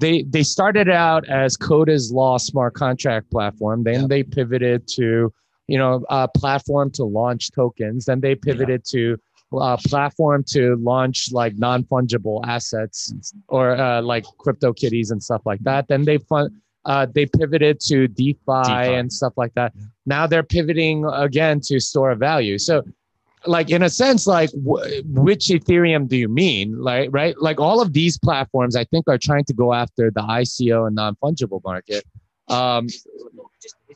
they, they started out as code as law smart contract platform. Then yep. they pivoted to you know, uh, platform to launch tokens. Then they pivoted yeah. to uh, platform to launch like non-fungible assets or uh, like CryptoKitties and stuff like that. Then they fun uh, they pivoted to DeFi, DeFi and stuff like that. Yeah. Now they're pivoting again to store of value. So, like in a sense, like w which Ethereum do you mean? Like right, like all of these platforms I think are trying to go after the I C O and non-fungible market. Um, Is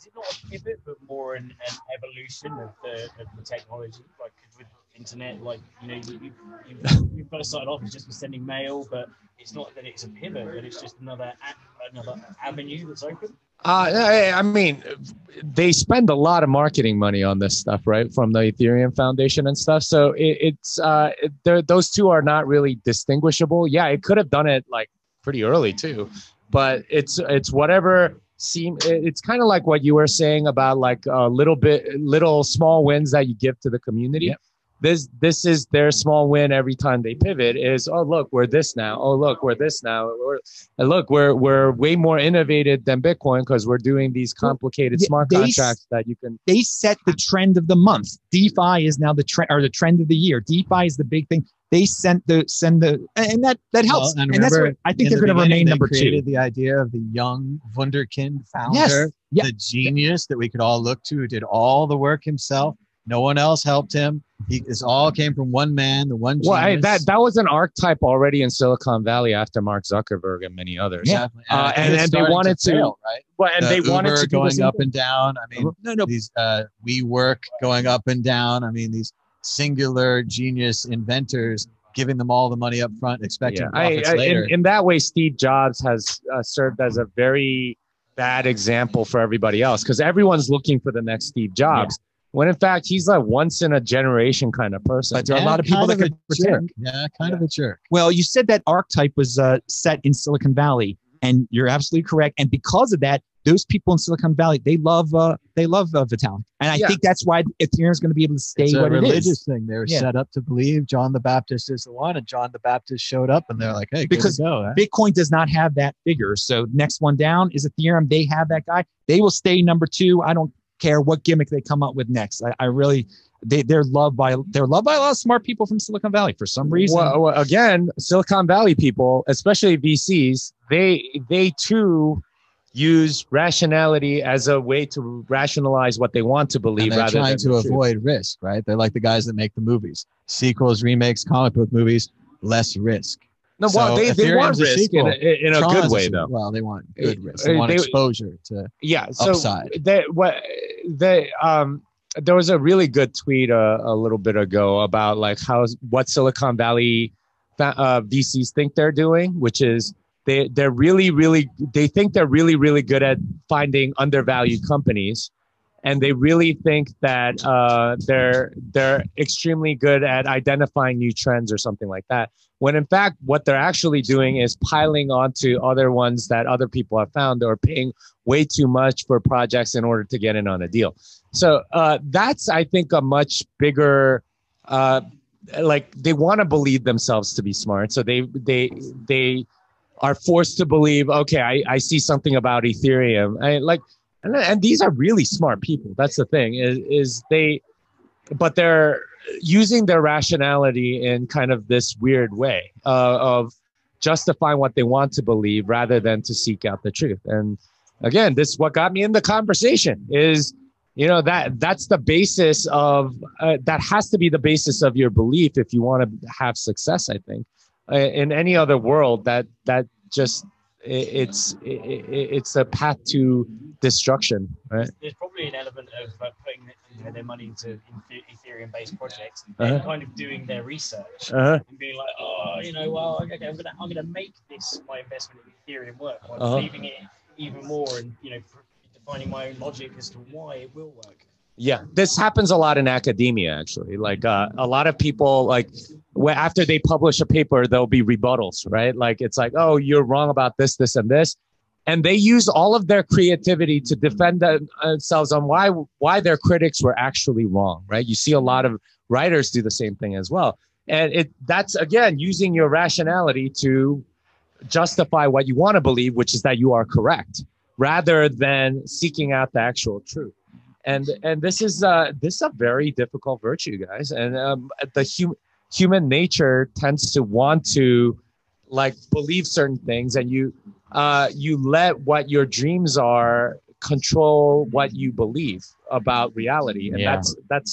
it not a pivot, but more an, an evolution of the, of the technology? Like, with internet, like, you know, you, you, you first started off as just sending mail, but it's not that it's a pivot, but it's just another another avenue that's open. Uh, I mean, they spend a lot of marketing money on this stuff, right? From the Ethereum Foundation and stuff. So it, it's uh, it, those two are not really distinguishable. Yeah, it could have done it like pretty early too, but it's it's whatever seem. It's kind of like what you were saying about like a little bit, little small wins that you give to the community. Yep. This this is their small win every time they pivot is, oh, look, we're this now. Oh, look, we're this now. We're, and look, we're we're way more innovative than Bitcoin because we're doing these complicated yeah, smart they, contracts that you can. They set the trend of the month. DeFi is now the trend or the trend of the year. DeFi is the big thing. They sent the send the and that that helps. Well, and, remember, and that's what I think they're the going to remain number two. The idea of the young Wunderkind founder, yes. yep. the genius that we could all look to, who did all the work himself. No one else helped him. He, this all came from one man, the one genius. Well, I, that that was an archetype already in Silicon Valley after Mark Zuckerberg and many others. Yeah, uh, and, and, and they wanted to, fail, right? Well, and the they Uber wanted to going do up and down. I mean, no, no. These uh, WeWork going up and down. I mean, these singular genius inventors giving them all the money up front, expecting yeah. profits I, I, later. In, in that way, Steve Jobs has uh, served as a very bad example for everybody else because everyone's looking for the next Steve Jobs. Yeah. When in fact, he's a once in a generation kind of person. But there yeah, are a lot of people that could jerk. Yeah, kind yeah. of a jerk. Well, you said that archetype was uh, set in Silicon Valley, and you're absolutely correct. And because of that, those people in Silicon Valley, they love uh, they love uh, Vitalik. And I yeah. think that's why Ethereum is going to be able to stay it's what it is. It's a religious thing. They were yeah. set up to believe John the Baptist is the one, and John the Baptist showed up, and they're like, hey, because good to go, huh? Bitcoin does not have that figure. So next one down is Ethereum. They have that guy. They will stay number two. I don't care what gimmick they come up with next. I, I really, they they're loved by they're loved by a lot of smart people from Silicon Valley for some reason. Well, again, Silicon Valley people, especially V Cs, they they too use rationality as a way to rationalize what they want to believe. And they're rather trying than to avoid risk, right? They're like the guys that make the movies, sequels, remakes, comic book movies, less risk. No, so well, they, they want risk in a, in a good way, though. Well, they want good risk. They want they, exposure to yeah, so upside. They, what, they, um, there was a really good tweet uh, a little bit ago about like how what Silicon Valley uh, V Cs think they're doing, which is they, they're really, really, they think they're really, really good at finding undervalued companies. And they really think that uh, they're they're extremely good at identifying new trends or something like that. When in fact, what they're actually doing is piling onto other ones that other people have found or paying way too much for projects in order to get in on a deal. So uh, that's, I think, a much bigger, uh, like they want to believe themselves to be smart. So they they they are forced to believe, okay, I, I see something about Ethereum. I like. And, and these are really smart people. That's the thing is, is they, but they're using their rationality in kind of this weird way uh, of justifying what they want to believe rather than to seek out the truth. And again, this is what got me in the conversation is, you know, that that's the basis of, uh, that has to be the basis of your belief if you want to have success, I think. Uh, in any other world that, that just, It's it's a path to destruction, right? There's probably an element of uh, putting you know, their money into Ethereum-based projects and uh-huh. kind of doing their research uh-huh. and being like, oh, you know, well, okay, I'm gonna I'm gonna make this my investment in Ethereum work, while uh-huh. leaving it even more and you know defining my own logic as to why it will work. Yeah, this happens a lot in academia, actually. Like uh, a lot of people, like after they publish a paper, there'll be rebuttals, right? Like it's like, oh, you're wrong about this, this, and this. And they use all of their creativity to defend themselves on why why their critics were actually wrong, right? You see a lot of writers do the same thing as well. And it that's, again, using your rationality to justify what you want to believe, which is that you are correct, rather than seeking out the actual truth. And and this is uh, this is a very difficult virtue, guys. And um, the hum human nature tends to want to like believe certain things, and you uh, you let what your dreams are control what you believe about reality. And yeah. that's that's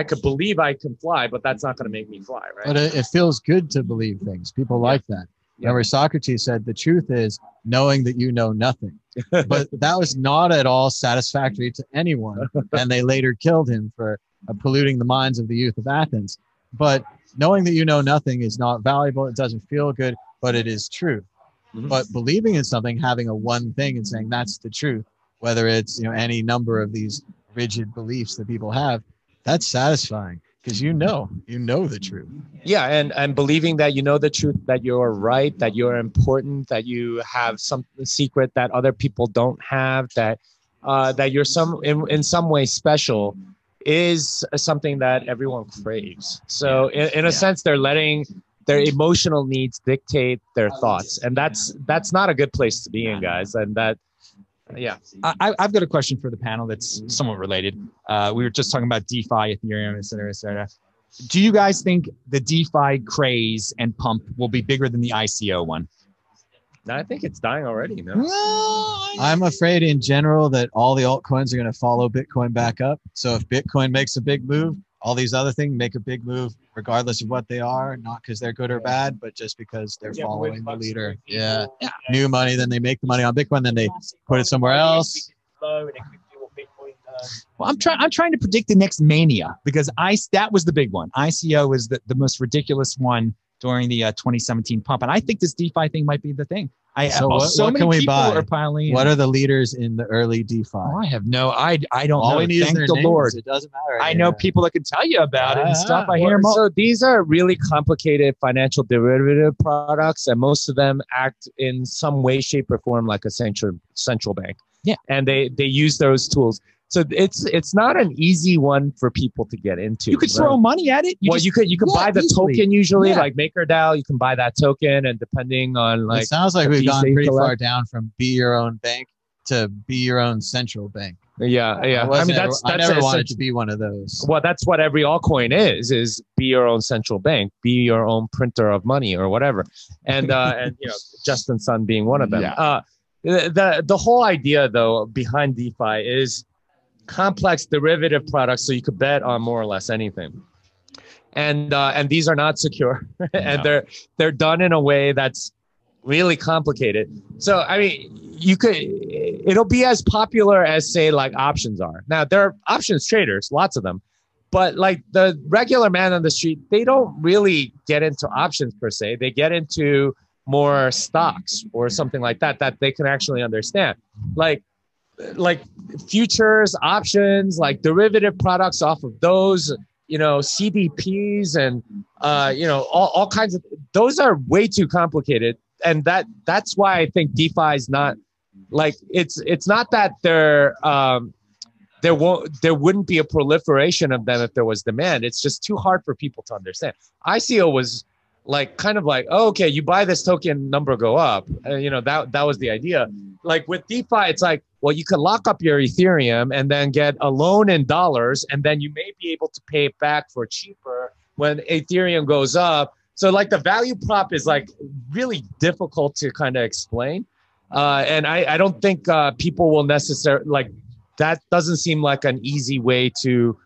I could believe I can fly, but that's not going to make me fly, right? But it, it feels good to believe things. People yeah. like that. Yeah. Remember, Socrates said, the truth is knowing that you know nothing. But that was not at all satisfactory to anyone. And they later killed him for uh, polluting the minds of the youth of Athens. But knowing that you know nothing is not valuable. It doesn't feel good, but it is true. Mm-hmm. But believing in something, having a one thing and saying that's the truth, whether it's, you know, any number of these rigid beliefs that people have, that's satisfying because you know, you know the truth. Yeah. And, and believing that you know the truth, that you're right, that you're important, that you have some secret that other people don't have, that uh, that you're some in, in some way special, is something that everyone craves. So in, in a yeah. sense, they're letting their emotional needs dictate their thoughts. And that's that's not a good place to be in, guys. And that, yeah. I, I've got a question for the panel that's somewhat related. Uh, we were just talking about DeFi, Ethereum, et cetera, et cetera. Do you guys think the DeFi craze and pump will be bigger than the I C O one? I think it's dying already. No. no I'm afraid in general that all the altcoins are going to follow Bitcoin back up. So if Bitcoin makes a big move, all these other things make a big move, regardless of what they are, not because they're good or bad, but just because they're yeah, following the leader. Yeah. yeah. New money, then they make the money on Bitcoin, then they put it somewhere else. Well, I'm trying I'm trying to predict the next mania because I that was the big one. I C O is the, the most ridiculous one during the uh, twenty seventeen pump. And I think this DeFi thing might be the thing. I, so what, so what many can we people buy? Are piling what in. Are the leaders in the early DeFi? Oh, I have no, I, I don't All know. All we need Thank is their the names. Lord. It doesn't matter. I know people that can tell you about yeah. it and stuff. I hear them. So these are really complicated financial derivative products, and most of them act in some way, shape, or form like a central central bank. Yeah. And they, they use those tools. So it's it's not an easy one for people to get into. You could right? throw money at it. You well, just, you could you could yeah, buy the easily. token usually, yeah. like MakerDAO. You can buy that token, and depending on like. It sounds like we've gone pretty collect. far down from be your own bank to be your own central bank. Yeah, yeah. I, I mean, that's, that's I never that's wanted to be one of those. Well, that's what every altcoin is: is be your own central bank, be your own printer of money, or whatever. And uh, and you know, Justin Sun being one of them. Yeah. Uh, the the whole idea though behind DeFi is complex derivative products, so you could bet on more or less anything, and uh, and these are not secure, and no. they're they're done in a way that's really complicated. So I mean, you could it'll be as popular as say like options are. Now there are options traders, lots of them, but like the regular man on the street, they don't really get into options per se. They get into more stocks or something like that that they can actually understand, like. like futures, options, like derivative products off of those, you know, C D Ps and, uh, you know, all, all kinds of, those are way too complicated. And that, that's why I think DeFi is not like, it's, it's not that there, um, there won't, there wouldn't be a proliferation of them if there was demand. It's just too hard for people to understand. I C O was like, kind of like, oh, okay, you buy this token, number go up. Uh, you know, that, that was the idea. Like with DeFi, it's like, well, you could lock up your Ethereum and then get a loan in dollars, and then you may be able to pay it back for cheaper when Ethereum goes up. So like the value prop is like really difficult to kind of explain. Uh, and I, I don't think uh, people will necessarily, like that doesn't seem like an easy way to,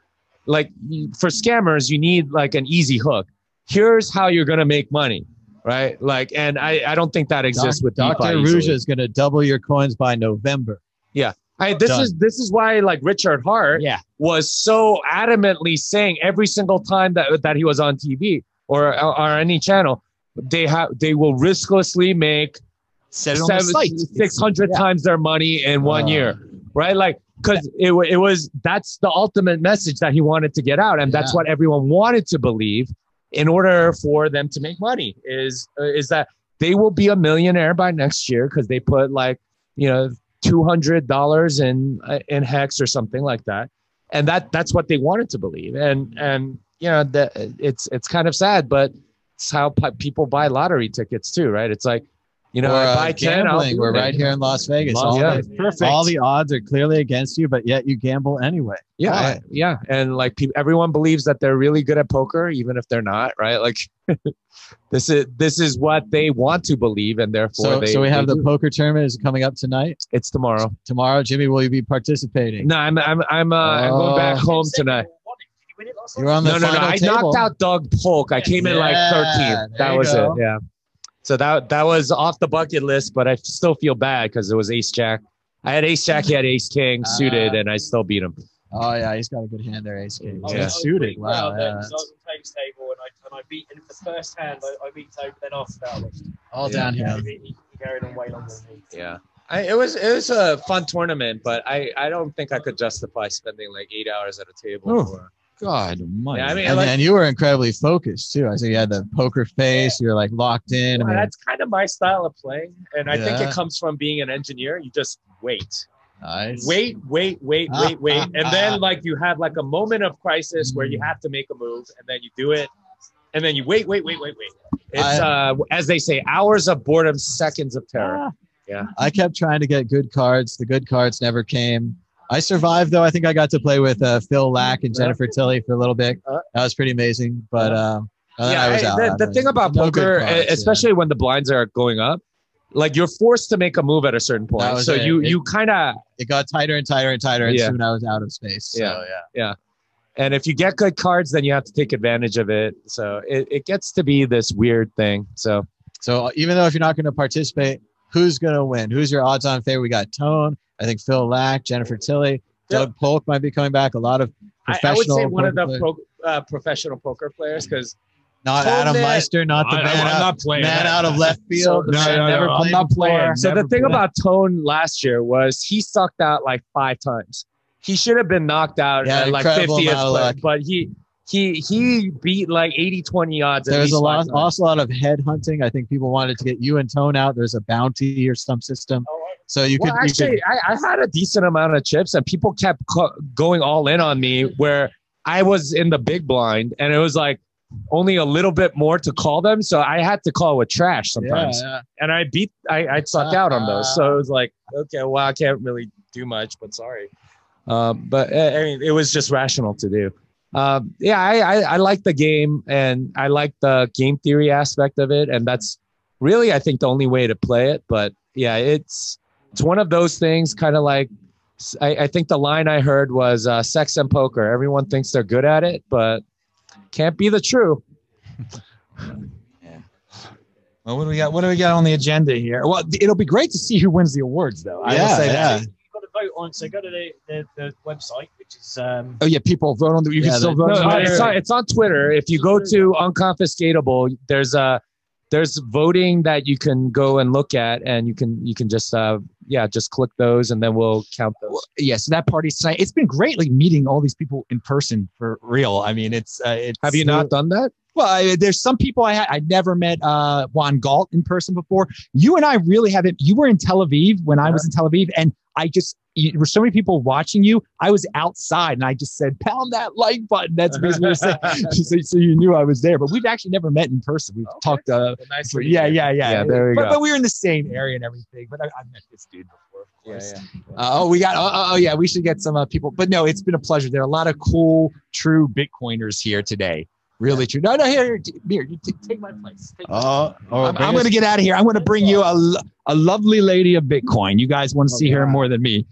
like for scammers, you need like an easy hook. Here's how you're going to make money. Right. Like, and I, I don't think that exists with DeFi. Doctor Ruja is going to double your coins by November. Yeah. I, this Done. is this is why like Richard Hart yeah. was so adamantly saying every single time that, that he was on T V or, or, or any channel, they have they will risklessly make seven, six hundred yeah. times their money in one uh, year. Right. Like, because yeah. it, it was that's the ultimate message that he wanted to get out. And yeah. that's what everyone wanted to believe. In order for them to make money is, uh, is that they will be a millionaire by next year because they put like, you know, two hundred dollars in, uh, in Hex or something like that. And that, that's what they wanted to believe. And, and, you know, the, it's, it's kind of sad, but it's how p- people buy lottery tickets too, right? It's like, you know, or, uh, if I can, I'll we're right here in Las Vegas. Las, all, yeah, the, perfect. all the odds are clearly against you, but yet you gamble anyway. Yeah. Right. Yeah. And like pe- everyone believes that they're really good at poker, even if they're not, right? Like this is, this is what they want to believe. And therefore so, they, so we have the do. poker tournament is coming up tonight. It's tomorrow. Tomorrow, Jimmy, will you be participating? No, I'm, I'm, I'm, uh, oh. I'm going back home tonight. You're on the no, final no, no. I table. knocked out Doug Polk. I came yeah, in like thirteenth. That was go. it. Yeah. So that that was off the bucket list, but I still feel bad because it was Ace Jack. I had Ace Jack, he had Ace King suited, uh, and I still beat him. Oh yeah, he's got a good hand there, Ace King. Oh, yeah. Suited. Wow. Yeah. I was on Craig's table and I and I beat in the first hand. I, I beat Toby, then after that, I lost. All yeah. down here. He, he, he carried on way longer than me. Yeah. I, it was it was a fun tournament, but I, I don't think I could justify spending like eight hours at a table. Oh, for, God, yeah, I mean, and, like, and you were incredibly focused too. I so you had the poker face. Yeah. You're like locked in. Well, I mean, that's kind of my style of playing, and I yeah. think it comes from being an engineer. You just wait. Nice. Wait, wait, wait, wait, wait, and then like you have like a moment of crisis where you have to make a move, and then you do it, and then you wait, wait, wait, wait, wait. It's I, uh, as they say, hours of boredom, seconds of terror. Yeah, I kept trying to get good cards. The good cards never came. I survived though. I think I got to play with uh, Phil Laak and Jennifer Tilly for a little bit. That was pretty amazing. But um, yeah, I was out. The, the was, thing about no poker, cards, especially yeah. when the blinds are going up. Like you're forced to make a move at a certain point. So it. you, it, you kind of, it got tighter and tighter and tighter. And yeah. soon I was out of space. So, yeah. Yeah. Yeah. And if you get good cards, then you have to take advantage of it. So it, it gets to be this weird thing. So, so even though if you're not going to participate, who's going to win? Who's your odds on favorite? We got Tone. I think Phil Lack, Jennifer Tilly, yeah. Doug Polk might be coming back. A lot of professional. I, I would say one of the pro, uh, professional poker players. Cause Not oh, Adam man. Meister, not the I, man, I'm out, not man out of left field. So, no, no, no, never no, I'm not playing. So never the thing played. About Tone last year was he sucked out like five times. He should have been knocked out yeah, at like fiftieth, but he he he beat like eighty twenty odds. There was a lot, also a lot of head hunting. I think people wanted to get you and Tone out. There's a bounty or some system. Oh, so you well, could actually. You could, I, I had a decent amount of chips, and people kept co going all in on me where I was in the big blind, and it was like. Only a little bit more to call them, so I had to call with trash sometimes, yeah, yeah. and I beat, I, I sucked uh, out on those. So it was like, okay, well, I can't really do much, but sorry. Um, but I mean, it was just rational to do. Um, yeah, I, I, I like the game, and I like the game theory aspect of it, and that's really, I think, the only way to play it. But yeah, it's it's one of those things, kind of like. I, I think the line I heard was uh, "sex and poker." Everyone thinks they're good at it, but can't be the true. Yeah. Well, what do we got? What do we got on the agenda here? Well, it'll be great to see who wins the awards, though. I yeah, will say yeah. that. You've got to vote on. So go to the, the, the website, which is. Um, oh yeah, people vote on. The, you yeah, can still vote. No, on it's, on, it's on Twitter. If you go to Unconfiscatable, there's a there's voting that you can go and look at, and you can you can just uh, yeah just click those, and then we'll count those. Well, yes, yeah, so that party tonight. It's been great, like meeting all these people in person for real. I mean, it's. Uh, it's Have you not uh, done that? Well, I, there's some people I had. I never met uh, Juan Galt in person before. You and I really haven't. You were in Tel Aviv when yeah. I was in Tel Aviv, and I just. There were so many people watching you. I was outside and I just said, pound that like button. That's basically what I said. So you knew I was there, but we've actually never met in person. We've okay. talked. Uh, nice for, yeah, yeah, yeah, yeah. There we but, go. But we were in the same area and everything. But I, I met this dude before, of course. Yeah, yeah. Uh, oh, we got. Oh, oh, yeah. We should get some uh, people. But no, it's been a pleasure. There are a lot of cool, true Bitcoiners here today. Really true. No, no, here, here, you take my place. Take uh, my place. Right, I'm, I'm going to get out of here. I'm going to bring you a, a lovely lady of Bitcoin. You guys want to oh, see yeah. her more than me.